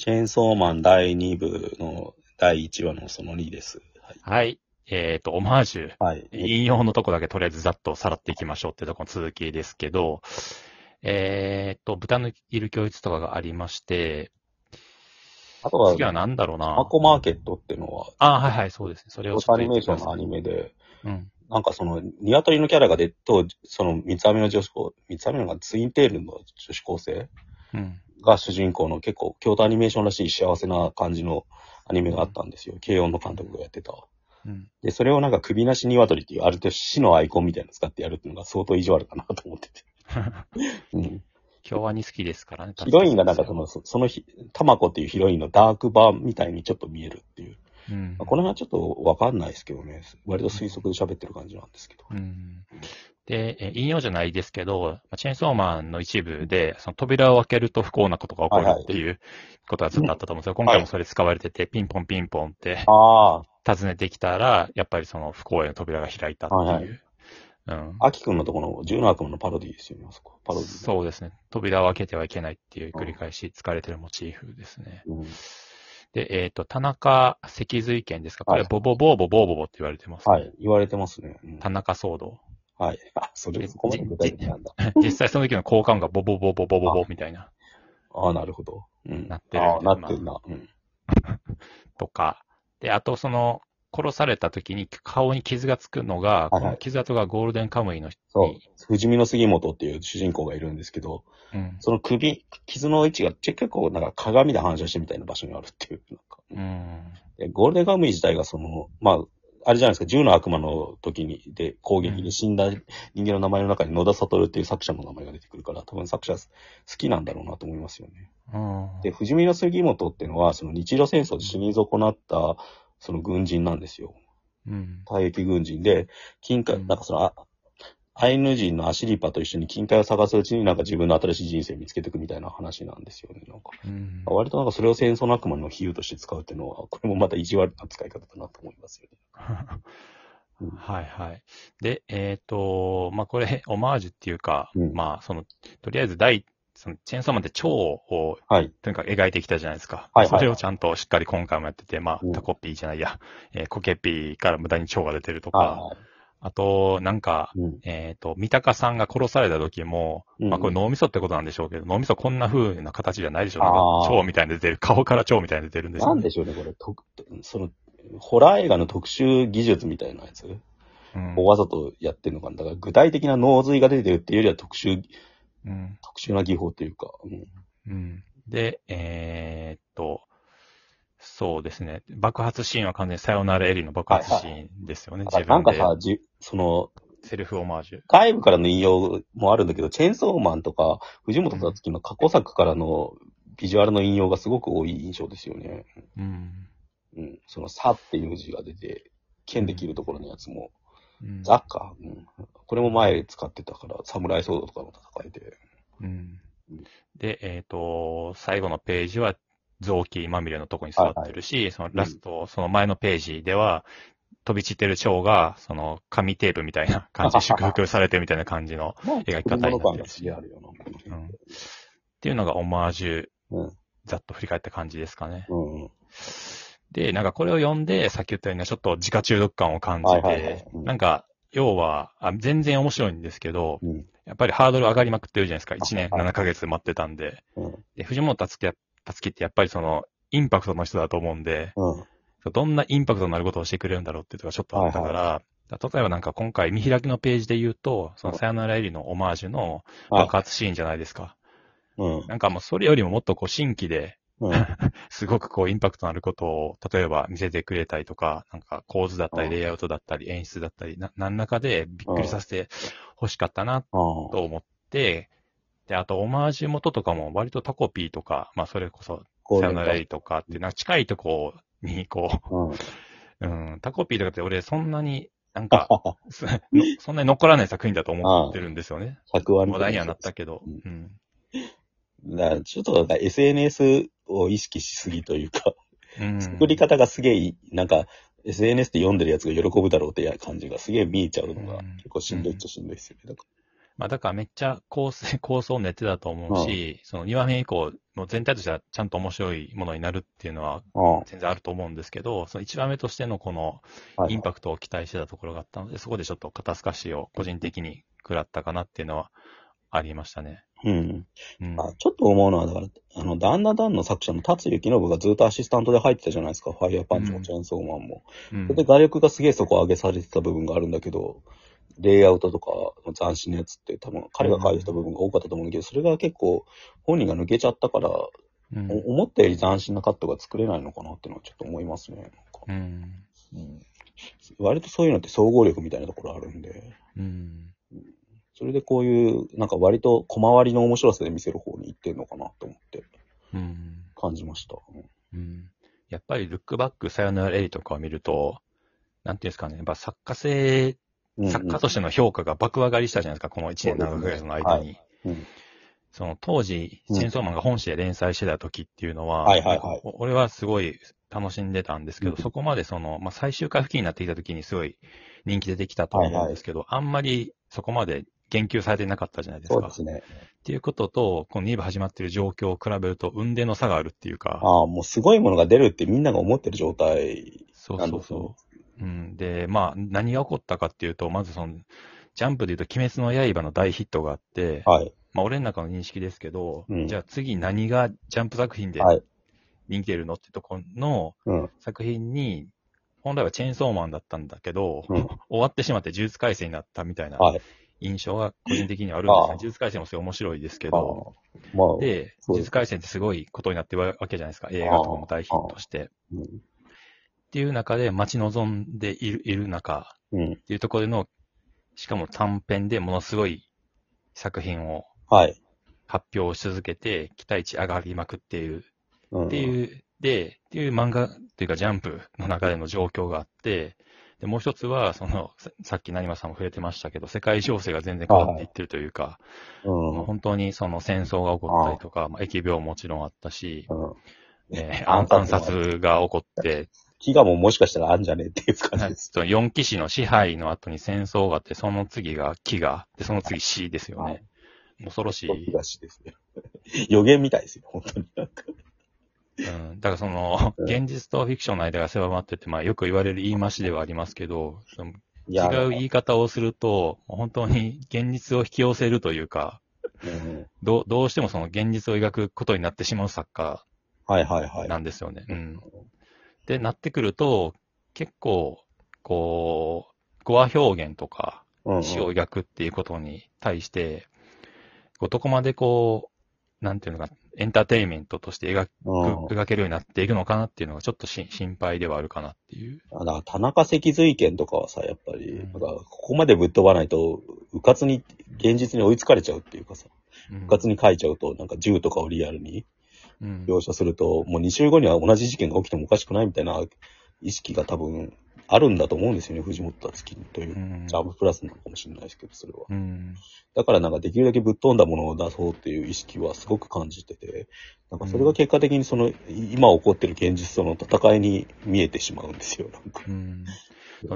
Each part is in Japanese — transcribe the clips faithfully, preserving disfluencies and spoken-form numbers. チェーンソーマンだいに部のだいいちわのそのにです。はい。はい、えっ、ー、と、オマージュ。はい。引用のとこだけとりあえずざっとさらっていきましょうってとこの続きですけど、えっ、ー、と、豚のいる教室とかがありまして、あとは、次は何だろうな。マコマーケットっていうのは、ああ、はいはい、そうですね。それをちょっと。アニメーションのアニメで、うん。なんかその、ニワトリのキャラが出と、その、三つ編みの女子高、三つ編みのがツインテールの女子高生が主人公の結構、京都アニメーションらしい幸せな感じのアニメがあったんですよ。軽音の監督がやってた。うん、で、それをなんか首なしニワトリっていう、ある程度死のアイコンみたいなの使ってやるっていうのが相当意地悪かなと思ってて。うん。京アニ好きですからね。ヒロインがなんかその、そのひ、タマコっていうヒロインのダーク版みたいにちょっと見えるっていう。うん、この辺はちょっとわかんないですけどね。割と推測で喋ってる感じなんですけど。うん、で、引用じゃないですけど、チェーンソーマンの一部で、その扉を開けると不幸なことが起こるっていうことがずっとあったと思うんですけど、はいはい、今回もそれ使われてて、ピンポンピンポンって、はい、訪ねてきたら、やっぱりその不幸への扉が開いたっていう。はいはい、うん、アキ君のところのじゅうなな悪夢のパロディですよね、そこ。パロディ。そうですね。扉を開けてはいけないっていう繰り返し、疲れてるモチーフですね。うん、で、えっ、ー、と、田中脊髄剣ですか、これ、はい、ボボボーボボーボボって言われてます、ね。はい、言われてますね。うん、田中騒動。はい。あ、それ、ここまで具体的なんだ。実際その時の効果音がボボボボボボボみたいな。ああ、なるほど。うん。なってる。ああ、なってるな。うん。とか。で、あとその、殺された時に顔に傷がつくのが、この傷跡がゴールデンカムイの人に、はいはい。そう。不死身の杉本っていう主人公がいるんですけど、うん、その首、傷の位置が結構なんか鏡で反射してみたいな場所にあるっていう。なんかうん、でゴールデンカムイ自体がその、まあ、あれじゃないですか、銃の悪魔の時に、で、攻撃で死んだ人間の名前の中に野田悟っていう作者の名前が出てくるから、多分作者好きなんだろうなと思いますよね。うん、で、不死身の杉本っていうのは、その日露戦争で死に損なった、その軍人なんですよ。うん。退役軍人で、金塊、うん、なんかその、アイヌ人のアシリパと一緒に金塊を探すうちになんか自分の新しい人生を見つけていくみたいな話なんですよね。なんか、うん、割となんかそれを戦争の悪魔の比喩として使うっていうのは、これもまた意地悪な使い方だなと思いますよね。うん、はいはい。で、えっ、ー、と、まあ、これ、オマージュっていうか、うん、まあ、その、とりあえず第、そのチェーンソーマンって蝶を、はい、とにかく描いてきたじゃないですか。はいはいはい、それをちゃんとしっかり今回もやってて、まあ、うん、タコピーじゃないや、えー、コケピーから無駄に蝶が出てるとか、はい、あと、なんか、うん、えっ、ー、と、三鷹さんが殺された時も、うん、まあ、これ脳みそってことなんでしょうけど、脳みそこんな風な形じゃないでしょう。なんか蝶みたいに出てる、顔から蝶みたいに出てるんですよ、ね。なんでしょうね、これ。とその、ホラー映画の特殊技術みたいなやつ、うん、わざとやってるのかな。だから具体的な脳髄が出てるっていうよりは特殊、うん、特殊な技法というか、うんうん、で、えー、っとそうですね、爆発シーンは完全にさよならエリの爆発シーンですよね、はいはい、自分でなんかさじそのセルフオマージュ外部からの引用もあるんだけど、チェーンソーマンとか藤本達樹の過去作からのビジュアルの引用がすごく多い印象ですよね。うん、うん、そのさっていう字が出て剣で切るところのやつも、うん、ザッカー、うん、これも前使ってたから、サムライソードとかの戦いで。うん、で、えっ、ー、と、最後のページは臓器まみれのとこに座ってるし、はいはい、そのラスト、うん、その前のページでは、飛び散ってる蝶が、その紙テープみたいな感じで祝福されてるみたいな感じの描き方になってるし、うん。っていうのがオマージュ、うん、ざっと振り返った感じですかね。うんうん、で、なんかこれを読んで、さっき言ったようなちょっと自家中毒感を感じて、はいはいはい、うん、なんか、要は、あ、全然面白いんですけど、うん、やっぱりハードル上がりまくってるじゃないですか。いちねんななかげつ待ってたんで。うん、で、藤本達樹ってやっぱりその、インパクトの人だと思うんで、うん、どんなインパクトのあることをしてくれるんだろうっていうのがちょっとあったから、はいはい、例えばなんか今回見開きのページで言うと、そのさよならエリのオマージュの爆発シーンじゃないですか。うん、なんかもうそれよりももっとこう新規で、うん、すごくこうインパクトのあることを例えば見せてくれたりとか、なんか構図だったりレイアウトだったり演出だったり、な、何らかでびっくりさせて欲しかったなと思って、で、あとオマージュ元とかも割とタコピーとか、まあそれこそさよならエリとかっていうのは近いとこにこう、うん、うん、タコピーとかって俺そんなになんかそんなに残らない作品だと思ってるんですよね。話題にはなったけど。うん、だからちょっとなんか エスエヌエス を意識しすぎというか、うん、作り方がすげえ、なんか エスエヌエス で読んでるやつが喜ぶだろうって感じがすげえ見えちゃうのが結構しんどいっちゃしんどいですよね。うん、まあ、だからめっちゃ構成、構想のやつだと思うし、うん、そのにわめ以降、もう全体としてはちゃんと面白いものになるっていうのは全然あると思うんですけど、うん、そのいちわめとしてのこのインパクトを期待してたところがあったので、はい、そこでちょっと肩透かしを個人的に食らったかなっていうのはありましたね。うん。うん、あちょっと思うのは、だから、あの、ダンナダンの作者の辰之信がずっとアシスタントで入ってたじゃないですか、ファイヤーパンチもチェーンソーマンも。うん、それで画力がすげえ底上げされてた部分があるんだけど、レイアウトとかの斬新なやつって多分彼が書いてた部分が多かったと思うんだけど、それが結構本人が抜けちゃったから、うん、思ったより斬新なカットが作れないのかなっていうのはちょっと思いますね。なんかうんうん、割とそういうのって総合力みたいなところあるんで、うん、それでこういうなんか割と小回りの面白さで見せる方に行ってるのかなと思って感じました。うんうん、やっぱりルックバックさよならエリとかを見ると、なんていうんですかね、やっぱ作家性作家としての評価が爆上がりしたじゃないですか、このいちねんななかげつぐらいの間に。うんうん、その当時、チェーンソーマンが本誌で連載してた時っていうのは、うんはいはいはい、俺はすごい楽しんでたんですけど、うん、そこまでその、まあ、最終回付近になってきた時にすごい人気出てきたと思うんですけど、はいはい、あんまりそこまで言及されてなかったじゃないですか。そうですね。っていうことと、このに部始まってる状況を比べると、雲泥の差があるっていうか。ああ、もうすごいものが出るってみんなが思ってる状態なんですね。そうそうそう。うん、で、まあ、何が起こったかっていうと、まずその、ジャンプで言うと、鬼滅の刃の大ヒットがあって、はい、まあ、俺の中の認識ですけど、うん、じゃあ次何がジャンプ作品で人気出るのってとこの作品に、本来はチェーンソーマンだったんだけど、うん、終わってしまって呪術廻戦になったみたいな印象が個人的にはあるんですね。はい、呪術廻戦もすごい面白いですけど、まあ、で、呪術廻戦ってすごいことになってるわけじゃないですか。映画とかも大ヒットして。っていう中で待ち望んでいる、いる中、うん、っていうところでの、しかも短編でものすごい作品を発表し続けて、期待値上がりまくっている、うん、っていう、で、っていう漫画というかジャンプの中での状況があって、で、もう一つは、その、さっき成馬さんも触れてましたけど、世界情勢が全然変わっていってるというか、うん、本当にその戦争が起こったりとか、まあ、疫病ももちろんあったし、うんえー、暗殺が起こって、飢餓ももしかしたらあんじゃねえっていう感じです。四騎士の支配の後に戦争があって、その次が飢餓、で、その次死ですよね。恐ろしい。飢餓死ですね。予言みたいですよ、本当になんか。うん、だからその、現実とフィクションの間が狭まってて、まあよく言われる言い回しではありますけど、その違う言い方をすると、本当に現実を引き寄せるというか、うん、ど, どうしてもその現実を描くことになってしまう作家なんですよね。はいはいはいうんでなってくると結構こう語話表現とか詩を描くっていうことに対して、うんうん、どこまでこうなんていうのかエンターテインメントとして描く、うん、描けるようになっていくのかなっていうのがちょっとし心配ではあるかなっていう。あだ田中脊髄剣とかはさやっぱり、うん、なんかここまでぶっ飛ばないとうかつに現実に追いつかれちゃうっていうかさ、うん、うかつに描いちゃうとなんか銃とかをリアルに。うん、描写すると、もうに週後には同じ事件が起きてもおかしくないみたいな意識が多分あるんだと思うんですよね。藤本達樹という、うん、ジャンププラスなのかもしれないですけど、それは、うん。だからなんかできるだけぶっ飛んだものを出そうっていう意識はすごく感じてて、なんかそれが結果的にその、うん、今起こってる現実との戦いに見えてしまうんですよ、なんか。うん、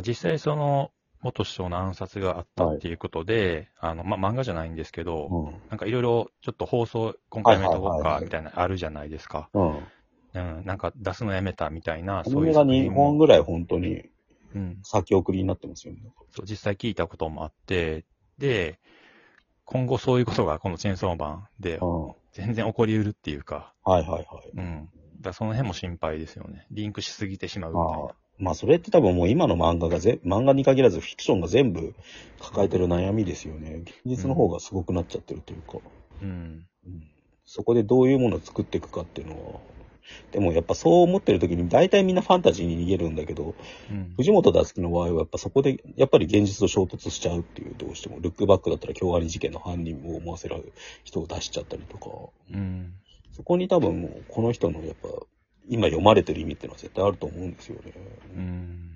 実際その、元首相の暗殺があったっていうことで、はい、あの、まあ、漫画じゃないんですけど、うん、なんかいろいろちょっと放送、今回もやめとこうか、みたいな、あるじゃないですか。うん。うん、なんか出すのやめたみたいな、そういう。それがにほんぐらい本当に、先送りになってますよね、うん。そう、実際聞いたこともあって、で、今後そういうことがこのチェーンソーマンで、全然起こりうるっていうか。うん、はいはいはい。うん。だその辺も心配ですよね。リンクしすぎてしまうみたいな。まあそれって多分もう今の漫画がぜ、漫画に限らずフィクションが全部抱えてる悩みですよね。現実の方がすごくなっちゃってるというか。うん。うん、そこでどういうものを作っていくかっていうのは、でもやっぱそう思ってる時に大体みんなファンタジーに逃げるんだけど、うん、藤本達樹の場合はやっぱそこでやっぱり現実と衝突しちゃうっていう、どうしてもルックバックだったら京アニ事件の犯人を思わせる人を出しちゃったりとか、うん、そこに多分もうこの人のやっぱ、今読まれてる意味っていうのは絶対あると思うんですよね。うん。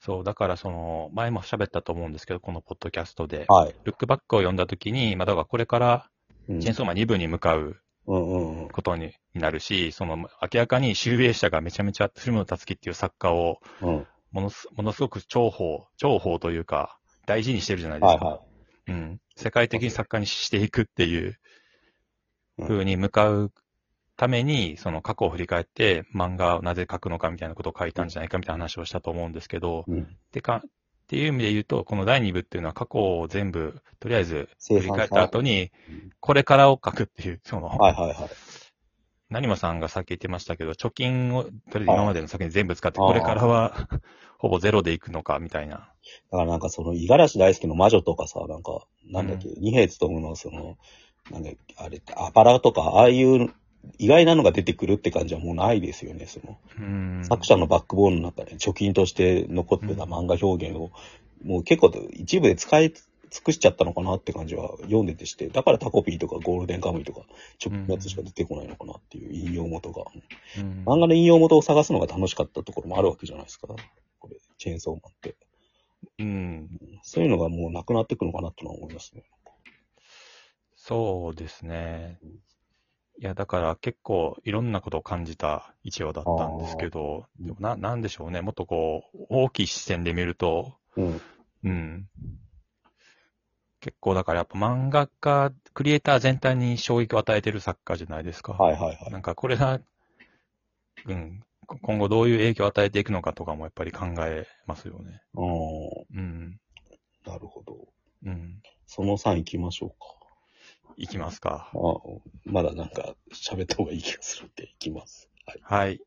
そう、だからその、前も喋ったと思うんですけど、このポッドキャストで、はい、ルックバックを読んだときに、まあ、だからこれから、チェーンソーマンに部に向かうことになるし、うんうんうん、その、明らかに集英者がめちゃめちゃ、藤本達樹っていう作家を、うん、ものす、ものすごく重宝、重宝というか、大事にしてるじゃないですか。はいはい、うん、世界的に作家にしていくっていう風に向かうために、その過去を振り返って漫画をなぜ書くのかみたいなことを書いたんじゃないかみたいな話をしたと思うんですけど、うん、てかっていう意味で言うと、このだいに部っていうのは過去を全部とりあえず振り返った後にこれからを書くっていう、その、はいはいはい、成馬さんがさっき言ってましたけど、貯金をとりあえず今までの先に全部使って、これからはほぼゼロでいくのかみたいな。だからなんかその五十嵐大輔の魔女とかさ、なんかなんだっけ、二平勤のそのなんだっけあれってアパラとか、ああいう意外なのが出てくるって感じはもうないですよね。そのうん作者のバックボーンの中で貯金として残ってた漫画表現を、うん、もう結構一部で使い尽くしちゃったのかなって感じは読んでてして、だからタコピーとかゴールデンカムイとかちょっとやつしか出てこないのかなっていう引用元が、うん、漫画の引用元を探すのが楽しかったところもあるわけじゃないですか、これチェーンソーマンって、うん、そういうのがもうなくなってくのかなとは思いますね。そうですね。いやだから結構いろんなことを感じたいちわだったんですけど、でもな、なんでしょうね、もっとこう大きい視線で見ると、うんうん、結構だからやっぱ漫画家クリエイター全体に衝撃を与えてる作家じゃないですか、はいはいはい、なんかこれが、うん、今後どういう影響を与えていくのかとかもやっぱり考えますよね。あ、うん、なるほど、うん、そのさんいきましょうか。いきますか。ああ、まだなんか喋った方がいい気がするんでいきます。はい。はい。